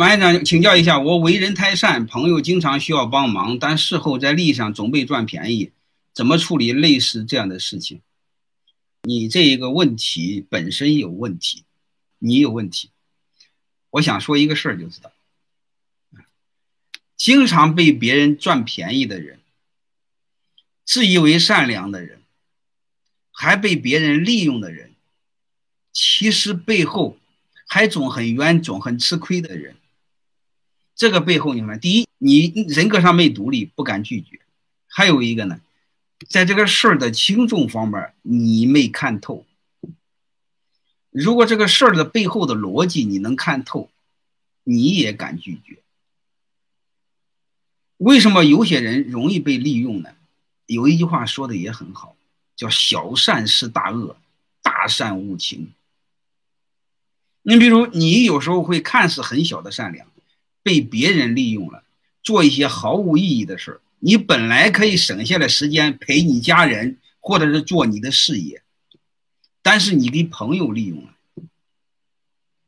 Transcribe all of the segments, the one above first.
王院长，请教一下，我为人太善，朋友经常需要帮忙，但事后在利益上总被赚便宜，怎么处理类似这样的事情？你这一个问题本身有问题，你有问题。我想说一个事儿就知道，经常被别人赚便宜的人，自以为善良的人，还被别人利用的人，其实背后还总很冤、总很吃亏的人。这个背后你看，第一，你人格上没独立，不敢拒绝；还有一个呢，在这个事儿的轻重方面你没看透。如果这个事儿的背后的逻辑你能看透，你也敢拒绝。为什么有些人容易被利用呢？有一句话说的也很好，叫小善是大恶，大善无情。你比如你有时候会看似很小的善良被别人利用了，做一些毫无意义的事儿，你本来可以省下来时间陪你家人或者是做你的事业，但是你给朋友利用了。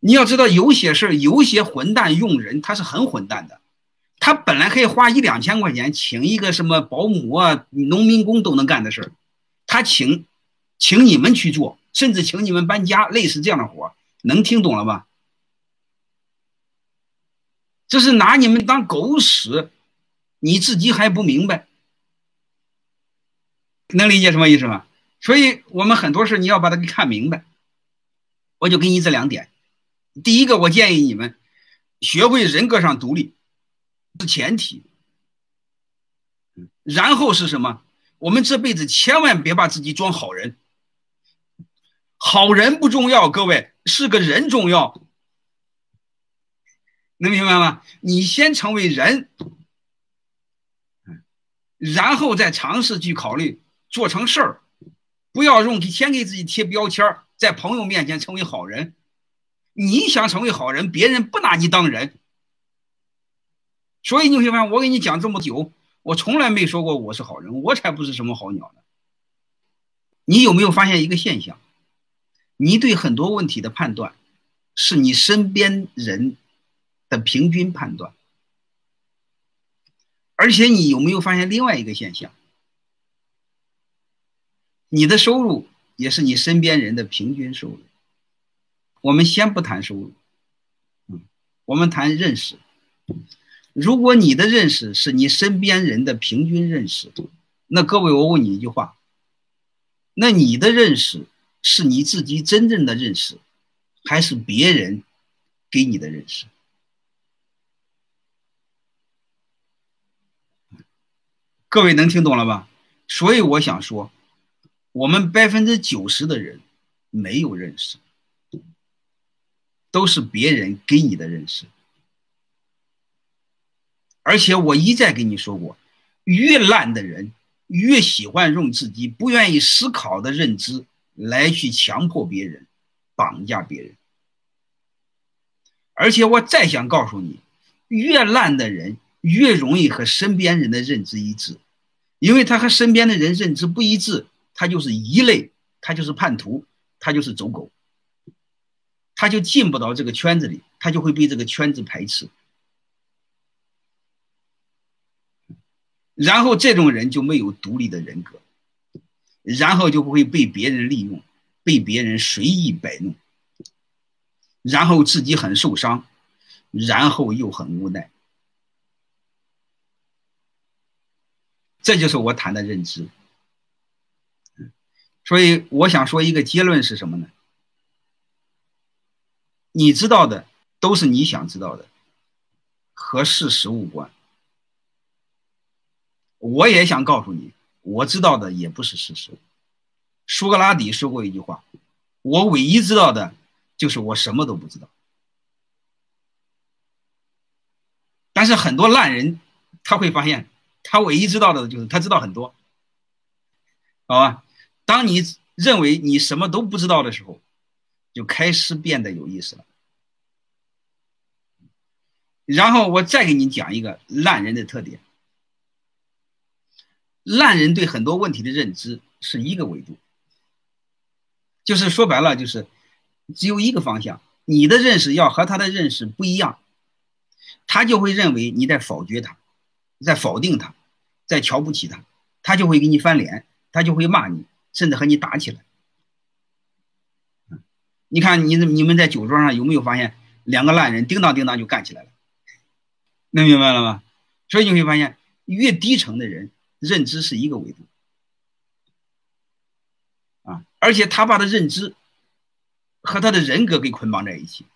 你要知道有些事儿，有些混蛋用人他是很混蛋的，他本来可以花1-2千块钱请一个什么保姆啊、农民工都能干的事儿，他请你们去做，甚至请你们搬家，类似这样的活，能听懂了吧？这是拿你们当狗屎，你自己还不明白，能理解什么意思吗？所以我们很多事你要把它给看明白。我就给你这2点，第一个，我建议你们学会人格上独立是前提，然后是什么？我们这辈子千万别把自己装好人，好人不重要，各位，是个人重要，能明白吗？你先成为人，然后再尝试去考虑做成事儿，不要先给自己贴标签，在朋友面前成为好人。你想成为好人，别人不拿你当人。所以你会发现，我给你讲这么久，我从来没说过我是好人，我才不是什么好鸟呢。你有没有发现一个现象？你对很多问题的判断，是你身边人的平均判断。而且你有没有发现另外一个现象？你的收入也是你身边人的平均收入。我们先不谈收入，我们谈认识。如果你的认识是你身边人的平均认识，那各位，我问你一句话，那你的认识是你自己真正的认识，还是别人给你的认识？各位能听懂了吧？所以我想说，我们90%的人没有认识，都是别人给你的认识。而且我一再跟你说过，越烂的人越喜欢用自己不愿意思考的认知来去强迫别人、绑架别人。而且我再想告诉你，越烂的人越容易和身边人的认知一致，因为他和身边的人认知不一致，他就是异类，他就是叛徒，他就是走狗，他就进不到这个圈子里，他就会被这个圈子排斥，然后这种人就没有独立的人格，然后就会被别人利用，被别人随意摆弄，然后自己很受伤，然后又很无奈。这就是我谈的认知。所以我想说一个结论是什么呢？你知道的都是你想知道的，和事实无关。我也想告诉你，我知道的也不是事实。苏格拉底说过一句话，我唯一知道的就是我什么都不知道。但是很多烂人他会发现，他唯一知道的就是他知道很多，好吧？当你认为你什么都不知道的时候，就开始变得有意思了。然后我再给你讲一个烂人的特点。烂人对很多问题的认知是一个维度，就是说白了，就是只有一个方向，你的认识要和他的认识不一样，他就会认为你在否决他，在否定他，在瞧不起他，他就会给你翻脸，他就会骂你，甚至和你打起来。你看你们在酒桌上有没有发现，两个烂人叮当叮当就干起来了，能明白了吗？所以你会发现越低层的人认知是一个维度啊，而且他把他认知和他的人格给捆绑在一起。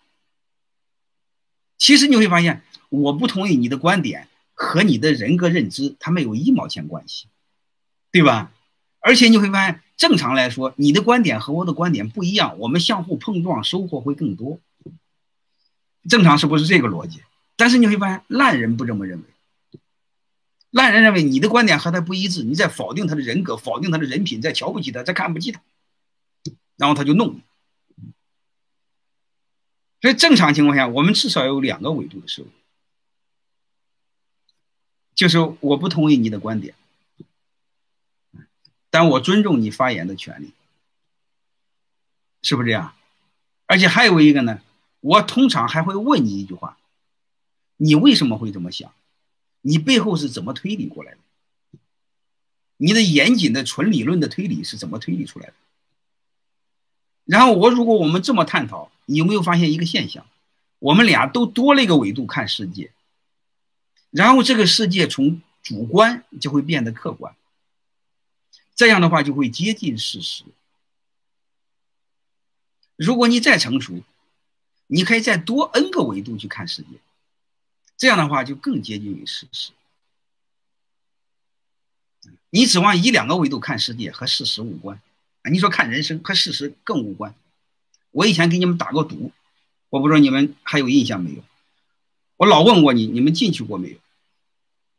其实你会发现，我不同意你的观点和你的人格认知他没有一毛钱关系，对吧？而且你会发现，正常来说你的观点和我的观点不一样，我们相互碰撞，收获会更多，正常是不是这个逻辑？但是你会发现烂人不这么认为，烂人认为你的观点和他不一致，你在否定他的人格，否定他的人品，在瞧不起他，在看不起他，然后他就弄你。所以正常情况下我们至少有两个维度的社会，就是我不同意你的观点，但我尊重你发言的权利，是不是这样？而且还有一个呢，我通常还会问你一句话，你为什么会这么想？你背后是怎么推理过来的？你的严谨的纯理论的推理是怎么推理出来的？然后如果我们这么探讨，你有没有发现一个现象？我们俩都多了一个维度看世界，然后这个世界从主观就会变得客观，这样的话就会接近事实。如果你再成熟，你可以再多 N 个维度去看世界，这样的话就更接近于事实。你指望以两个维度看世界和事实无关，你说看人生和事实更无关。我以前给你们打过赌，我不知道你们还有印象没有，我老问过你们进去过没有？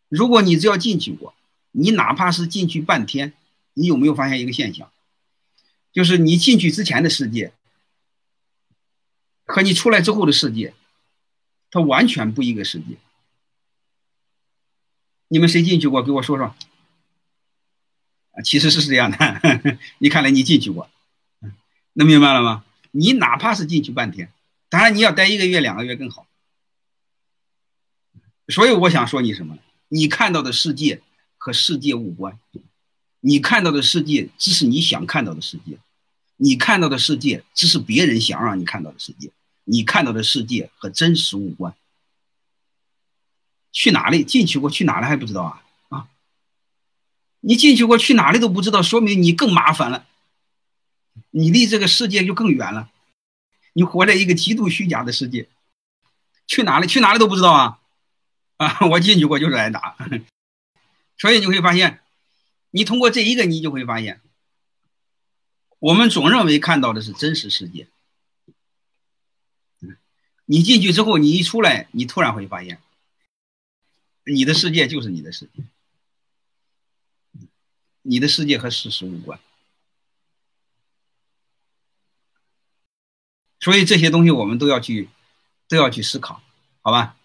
如果你只要进去过，你哪怕是进去半天，你有没有发现一个现象，就是你进去之前的世界和你出来之后的世界它完全不一个世界。你们谁进去过给我说说。其实是这样的，呵呵，你看来你进去过，能明白了吗？你哪怕是进去半天，当然你要待一个月两个月更好。所以我想说你什么呢？你看到的世界和世界无关，你看到的世界只是你想看到的世界，你看到的世界只是别人想让你看到的世界，你看到的世界和真实无关。去哪里？进去过去哪里还不知道啊？啊，你进去过去哪里都不知道，说明你更麻烦了，你离这个世界就更远了，你活在一个极度虚假的世界，去哪里都不知道啊！啊，我进去过就是挨打。所以你会发现，你通过这一个，你就会发现，我们总认为看到的是真实世界。你进去之后，你一出来，你突然会发现，你的世界就是你的世界，你的世界和事实无关。所以这些东西我们都要去思考，好吧？